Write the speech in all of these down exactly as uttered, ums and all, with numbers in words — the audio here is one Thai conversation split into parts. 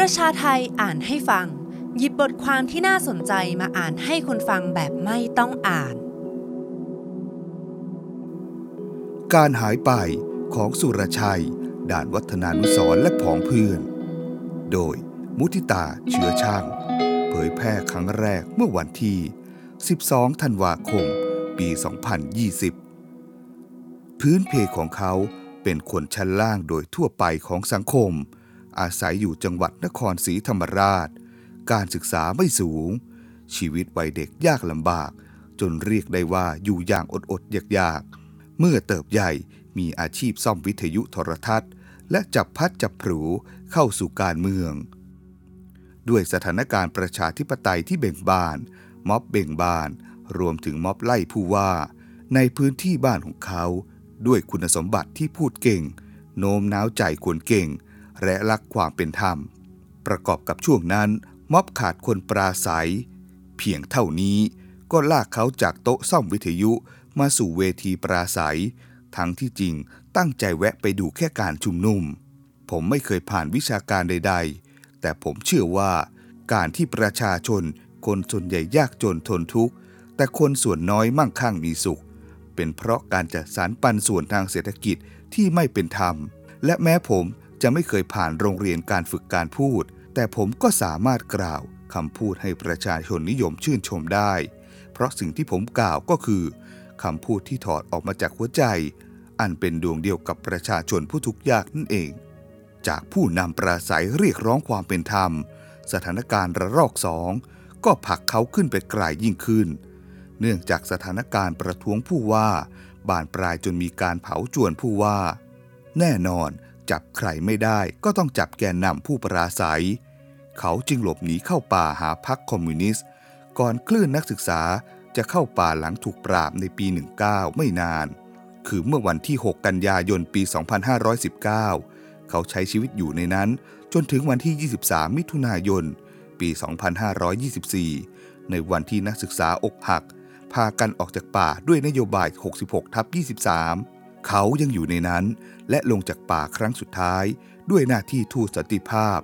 ประชาไทยอ่านให้ฟังหยิบบทความที่น่าสนใจมาอ่านให้คนฟังแบบไม่ต้องอ่านการหายไปของสุรชัยด่านวัฒนานุสรณ์และผองเพื่อนโดยมุทิตาเชื้อช่างเผยแพร่ครั้งแรกเมื่อวันที่สิบสองธันวาคมปีสองพันยี่สิบพื้นเพของเขาเป็นคนชั้นล่างโดยทั่วไปของสังคมอาศัยอยู่จังหวัดนครศรีธรรมราชการศึกษาไม่สูงชีวิตวัยเด็กยากลำบากจนเรียกได้ว่าอยู่อย่างอดอดอยากๆเมื่อเติบใหญ่มีอาชีพซ่อมวิทยุโทรทัศน์และจับพัดจับผูเข้าสู่การเมืองด้วยสถานการณ์ประชาธิปไตยที่เบ่งบานม็อบเบ่งบานรวมถึงม็อบไล่ผู้ว่าในพื้นที่บ้านของเขาด้วยคุณสมบัติที่พูดเก่งโน้มน้าวใจคนเก่งและรักความเป็นธรรมประกอบกับช่วงนั้นม็อบขาดคนปราศัยเพียงเท่านี้ก็ลากเขาจากโต๊ะซ่อมวิทยุมาสู่เวทีปราศัยทั้งที่จริงตั้งใจแวะไปดูแค่การชุมนุมผมไม่เคยผ่านวิชาการใดๆแต่ผมเชื่อว่าการที่ประชาชนคนส่วนใหญ่ยากจนทนทุกข์แต่คนส่วนน้อยมั่งคั่งมีสุขเป็นเพราะการจัดสรรปันส่วนทางเศรษฐกิจที่ไม่เป็นธรรมและแม้ผมจะไม่เคยผ่านโรงเรียนการฝึกการพูดแต่ผมก็สามารถกล่าวคำพูดให้ประชาชนนิยมชื่นชมได้เพราะสิ่งที่ผมกล่าวก็คือคำพูดที่ถอดออกมาจากหัวใจอันเป็นดวงเดียวกับประชาชนผู้ทุกข์ยากนั่นเองจากผู้นำปราศัยเรียกร้องความเป็นธรรมสถานการณ์ระลอกสองก็ผลักเขาขึ้นไปไกลยิ่งขึ้นเนื่องจากสถานการณ์ประท้วงผู้ว่าบานปลายจนมีการเผาจวนผู้ว่าแน่นอนจับใครไม่ได้ก็ต้องจับแกนนำผู้ปราศัยเขาจึงหลบหนีเข้าป่าหาพรรคคอมมิวนิสต์ก่อนคลื่นนักศึกษาจะเข้าป่าหลังถูกปราบในปีสิบเก้าไม่นานคือเมื่อวันที่หกกันยายนปีสองพันห้าร้อยสิบเก้าเขาใช้ชีวิตอยู่ในนั้นจนถึงวันที่ยี่สิบสามมิถุนายนปีสองพันห้าร้อยยี่สิบสี่ในวันที่นักศึกษาอกหักพากันออกจากป่าด้วยนโยบาย หกสิบหกทับยี่สิบสาม เขายังอยู่ในนั้นและลงจากป่าครั้งสุดท้ายด้วยหน้าที่ทูตสันติภาพ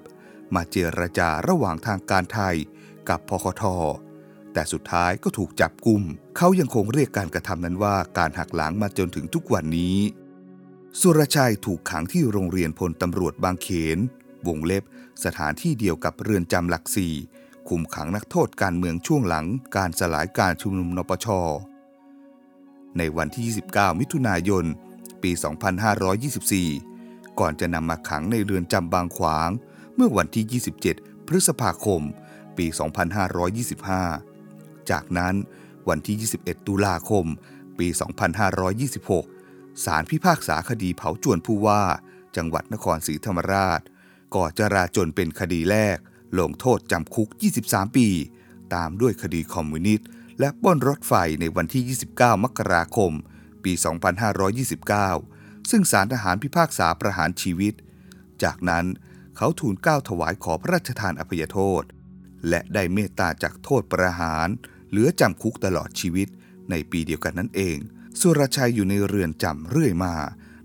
มาเจรจาระหว่างทางการไทยกับพคท.แต่สุดท้ายก็ถูกจับกุมเขายังคงเรียกการกระทำนั้นว่าการหักหลังมาจนถึงทุกวันนี้สุรชัยถูกขังที่โรงเรียนพลตำรวจบางเขนวงเล็บสถานที่เดียวกับเรือนจำหลักสี่คุมขังนักโทษการเมืองช่วงหลังการสลายการชุมนุมนปช.ในวันที่ยี่สิบเก้ามิถุนายนปีสองพันห้าร้อยยี่สิบสี่ก่อนจะนำมาขังในเรือนจำบางขวางเมื่อวันที่ยี่สิบเจ็ดพฤษภาคมปีสองพันห้าร้อยยี่สิบห้าจากนั้นวันที่ยี่สิบเอ็ดตุลาคมปีสองพันห้าร้อยยี่สิบหกศาลพิพากษาคดีเผาจวนผู้ว่าจังหวัดนครศรีธรรมราชก่อจราจลเป็นคดีแรกลงโทษจำคุกยี่สิบสามปีตามด้วยคดีคอมมิวนิสต์และปล้นรถไฟในวันที่ยี่สิบเก้ามกราคมปีสองพันห้าร้อยยี่สิบเก้าซึ่งศาลทหารพิพากษาประหารชีวิตจากนั้นเขาทูลเกล้าถวายขอพระราชทานอภัยโทษและได้เมตตาจากโทษประหารเหลือจำคุกตลอดชีวิตในปีเดียวกันนั่นเองสุรชัยอยู่ในเรือนจำเรื่อยมา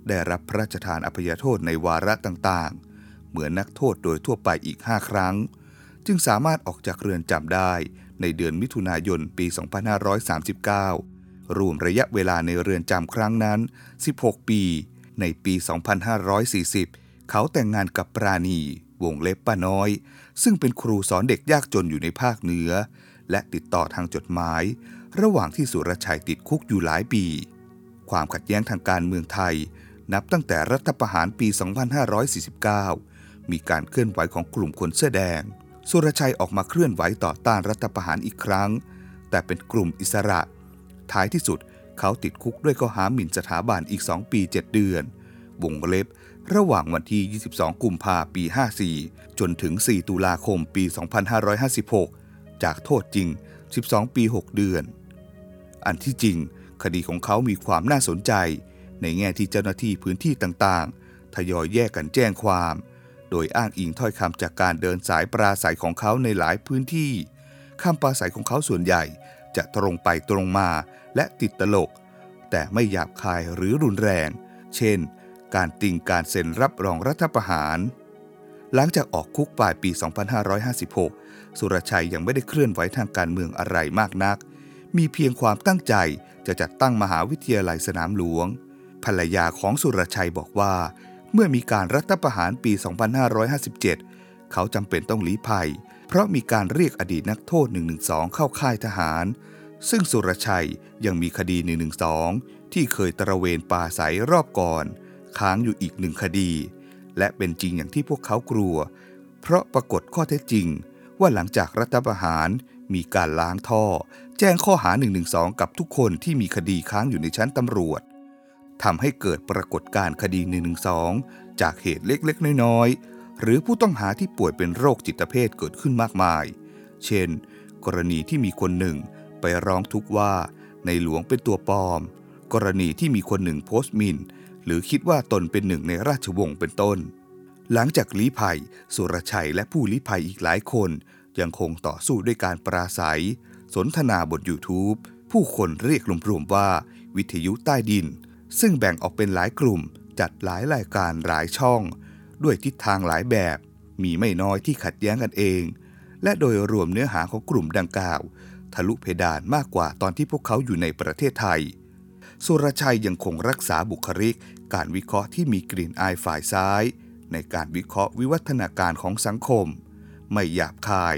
ได้รับพระราชทานอภัยโทษในวาระต่างๆเหมือนนักโทษโดยทั่วไปอีกห้าครั้งจึงสามารถออกจากเรือนจำได้ในเดือนมิถุนายนปีสองพันห้าร้อยสามสิบเก้ารวมระยะเวลาในเรือนจำครั้งนั้นสิบหกปีในปีสองพันห้าร้อยสี่สิบเขาแต่งงานกับปราณีวงเล็บป้าน้อยซึ่งเป็นครูสอนเด็กยากจนอยู่ในภาคเหนือและติดต่อทางจดหมายระหว่างที่สุรชัยติดคุกอยู่หลายปีความขัดแย้งทางการเมืองไทยนับตั้งแต่รัฐประหารปีสองพันห้าร้อยสี่สิบเก้ามีการเคลื่อนไหวของกลุ่มคนเสื้อแดงสุรชัยออกมาเคลื่อนไหวต่อต้านรัฐประหารอีกครั้งแต่เป็นกลุ่มอิสระท้ายที่สุดเขาติดคุกด้วยข้อหาหมิ่นสถาบันอีกสองปีเจ็ดเดือนวงเล็บระหว่างวันที่ยี่สิบสองกุมภาพันธ์ปีห้าสี่จนถึงสี่ตุลาคมปีสองพันห้าร้อยห้าสิบหกจากโทษจริงสิบสองปีหกเดือนอันที่จริงคดีของเขามีความน่าสนใจในแง่ที่เจ้าหน้าที่พื้นที่ต่างๆทยอยแยกกันแจ้งความโดยอ้างอิงถ้อยคำจากการเดินสายปราศัยของเขาในหลายพื้นที่คำปราศัยของเขาส่วนใหญ่จะตรงไปตรงมาและติดตลกแต่ไม่หยาบคายหรือรุนแรงเช่นการติ่งการเซ็นรับรองรัฐประหาร หลังจากออกคุกปลายปีสองพันห้าร้อยห้าสิบหกสุรชัยยังไม่ได้เคลื่อนไหวทางการเมืองอะไรมากนักมีเพียงความตั้งใจจะจัดตั้งมหาวิทยาลัยสนามหลวงภรรยาของสุรชัยบอกว่าเมื่อมีการรัฐประหารปีสองพันห้าร้อยห้าสิบเจ็ดเขาจำเป็นต้องลี้ภัยเพราะมีการเรียกอดีตนักโทษหนึ่งหนึ่งสองเข้าค่ายทหารซึ่งสุรชัยยังมีคดีหนึ่งหนึ่งสองที่เคยตระเวนป่าใสรอบก่อนค้างอยู่อีกหนึ่งคดีและเป็นจริงอย่างที่พวกเขากลัวเพราะปรากฏข้อเท็จจริงว่าหลังจากรัฐประหารมีการล้างท่อแจ้งข้อหาหนึ่งหนึ่งสองกับทุกคนที่มีคดีค้างอยู่ในชั้นตำรวจทำให้เกิดปรากฏการณ์คดีหนึ่งหนึ่งสองจากเหตุเล็กๆน้อยๆหรือผู้ต้องหาที่ป่วยเป็นโรคจิตเภทเกิดขึ้นมากมายเช่นกรณีที่มีคนหนึ่งไปร้องทุกข์ว่าในหลวงเป็นตัวปลอมกรณีที่มีคนหนึ่งโพสต์หมิ่นหรือคิดว่าตนเป็นหนึ่งในราชวงศ์เป็นต้นหลังจากลี้ภัยสุรชัยและผู้ลี้ภัยอีกหลายคนยังคงต่อสู้ด้วยการปราศัยสนทนาบน YouTube ผู้คนเรียกรวมๆว่าวิทยุใต้ดินซึ่งแบ่งออกเป็นหลายกลุ่มจัดหลายรายการหลายช่องด้วยทิศทางหลายแบบมีไม่น้อยที่ขัดแย้งกันเองและโดยรวมเนื้อหาของกลุ่มดังกล่าวทะลุเพดานมากกว่าตอนที่พวกเขาอยู่ในประเทศไทยสุรชัยยังคงรักษาบุคลิกการวิเคราะห์ที่มีกลิ่นอายฝ่ายซ้ายในการวิเคราะห์วิวัฒนาการของสังคมไม่หยาบคาย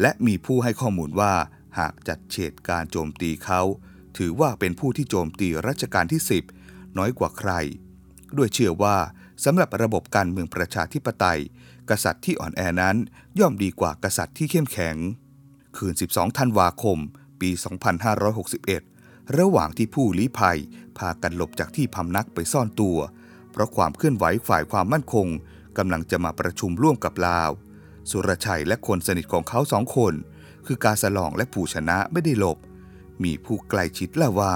และมีผู้ให้ข้อมูลว่าหากจัดเฉดการโจมตีเขาถือว่าเป็นผู้ที่โจมตีรัชกาลที่สิบน้อยกว่าใครด้วยเชื่อว่าสำหรับระบบการเมืองประชาธิปไตยกษัตริย์ที่อ่อนแอนั้นย่อมดีกว่ากษัตริย์ที่เข้มแข็งคืนสิบสองธันวาคมปีสองพันห้าร้อยหกสิบเอ็ดระหว่างที่ผู้ลี้ภัยพากันหลบจากที่พำนักไปซ่อนตัวเพราะความเคลื่อนไหวฝ่ายความมั่นคงกำลังจะมาประชุมร่วมกับลาวสุรชัยและคนสนิทของเขาสองคนคือกาสลองและผู้ชนะไม่ได้หลบมีผู้ใกล้ชิดเล่าว่า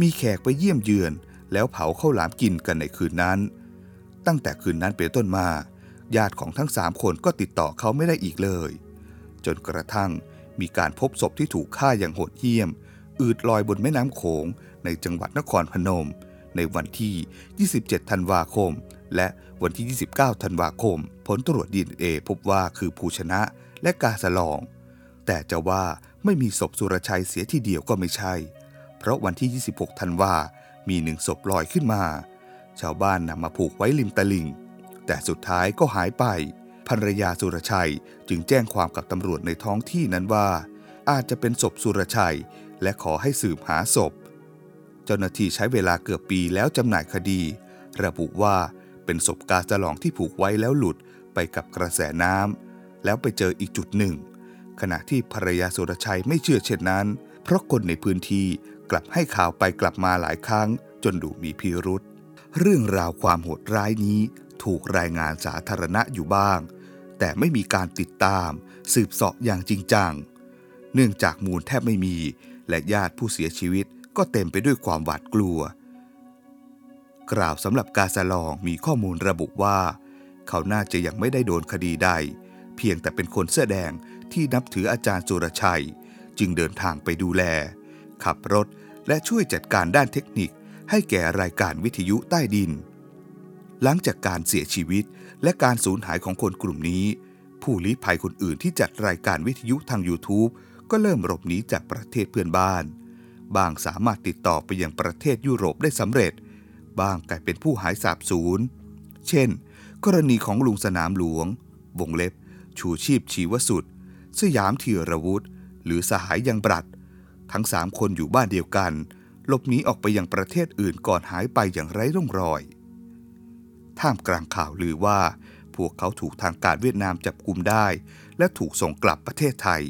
มีแขกไปเยี่ยมเยือนแล้วเผาข้าวหลามกินกันในคืนนั้นตั้งแต่คืนนั้นเป็นต้นมาญาติของทั้งสามคนก็ติดต่อเขาไม่ได้อีกเลยจนกระทั่งมีการพบศพที่ถูกฆ่าอย่างโหดเหี้ยมอืดลอยบนแม่น้ำโขงในจังหวัดนครพนมในวันที่ยี่สิบเจ็ดธันวาคมและวันที่ยี่สิบเก้าธันวาคมผลตรวจ ดี เอ็น เอ พบว่าคือภูชนะและกาสลองแต่จะว่าไม่มีศพสุรชัยเสียทีเดียวก็ไม่ใช่เพราะวันที่ยี่สิบหกธันวามีหนึ่งศพลอยขึ้นมาชาวบ้านนำมาผูกไว้ริมตลิ่งแต่สุดท้ายก็หายไปภรรยาสุรชัยจึงแจ้งความกับตำรวจในท้องที่นั้นว่าอาจจะเป็นศพสุรชัยและขอให้สืบหาศพเจ้าหน้าที่ใช้เวลาเกือบปีแล้วจำหน่ายคดีระบุว่าเป็นศพกาสลองที่ผูกไว้แล้วหลุดไปกับกระแสน้ำแล้วไปเจออีกจุดหนึ่งขณะที่ภรรยาสุรชัยไม่เชื่อเช่นนั้นเพราะคนในพื้นที่กลับให้ข่าวไปกลับมาหลายครั้งจนดูมีพิรุธเรื่องราวความโหดร้ายนี้ถูกรายงานสาธารณะอยู่บ้างแต่ไม่มีการติดตามสืบเสาะอย่างจริงจังเนื่องจากมูลแทบไม่มีและญาติผู้เสียชีวิตก็เต็มไปด้วยความหวาดกลัวกล่าวสำหรับกาสลองมีข้อมูลระบุว่าเขาน่าจะยังไม่ได้โดนคดีใดเพียงแต่เป็นคนเสื้อแดงที่นับถืออาจารย์สุรชัยจึงเดินทางไปดูแลขับรถและช่วยจัดการด้านเทคนิคให้แก่รายการวิทยุใต้ดินหลังจากการเสียชีวิตและการสูญหายของคนกลุ่มนี้ผู้ลี้ภัยคนอื่นที่จัดรายการวิทยุทาง YouTube ก็เริ่มหลบหนีจากประเทศเพื่อนบ้านบางสามารถติดต่อไปยังประเทศยุโรปได้สำเร็จบางกลายเป็นผู้หายสาบสูญเช่นกรณีของลุงสนามหลวงวงเล็บชูชีพชีวสุดสยามธีรวุฒิหรือสหายยังบรัดทั้งสามคนอยู่บ้านเดียวกันหลบหนีออกไปยังประเทศอื่นก่อนหายไปอย่างไร้ร่องรอยท่ามกลางข่าวลือว่าพวกเขาถูกทางการเวียดนามจับกุมได้และถูกส่งกลับประเทศไทย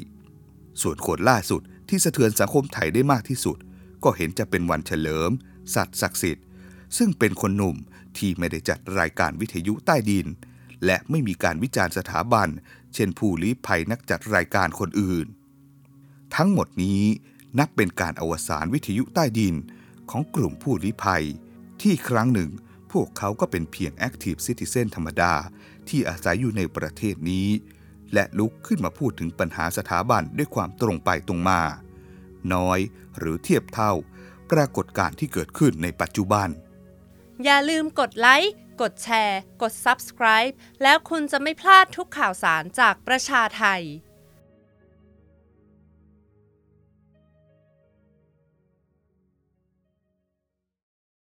ส่วนคนล่าสุดที่สะเทือนสังคมไทยได้มากที่สุดก็เห็นจะเป็นวันเฉลิมสัตย์ศักดิ์สิทธิ์ซึ่งเป็นคนหนุ่มที่ไม่ได้จัดรายการวิทยุใต้ดินและไม่มีการวิจารณ์สถาบันเช่นผู้ลี้ภัยนักจัดรายการคนอื่นทั้งหมดนี้นับเป็นการอวสานวิทยุใต้ดินของกลุ่มผู้ลี้ภัยที่ครั้งหนึ่งพวกเขาก็เป็นเพียงแอคทีฟซิติเซนธรรมดาที่อาศัยอยู่ในประเทศนี้และลุกขึ้นมาพูดถึงปัญหาสถาบันด้วยความตรงไปตรงมาน้อยหรือเทียบเท่าปรากฏการณ์ที่เกิดขึ้นในปัจจุบันอย่าลืมกดไลค์ กดแชร์กด Subscribe แล้วคุณจะไม่พลาดทุกข่าวสารจากประชาไทย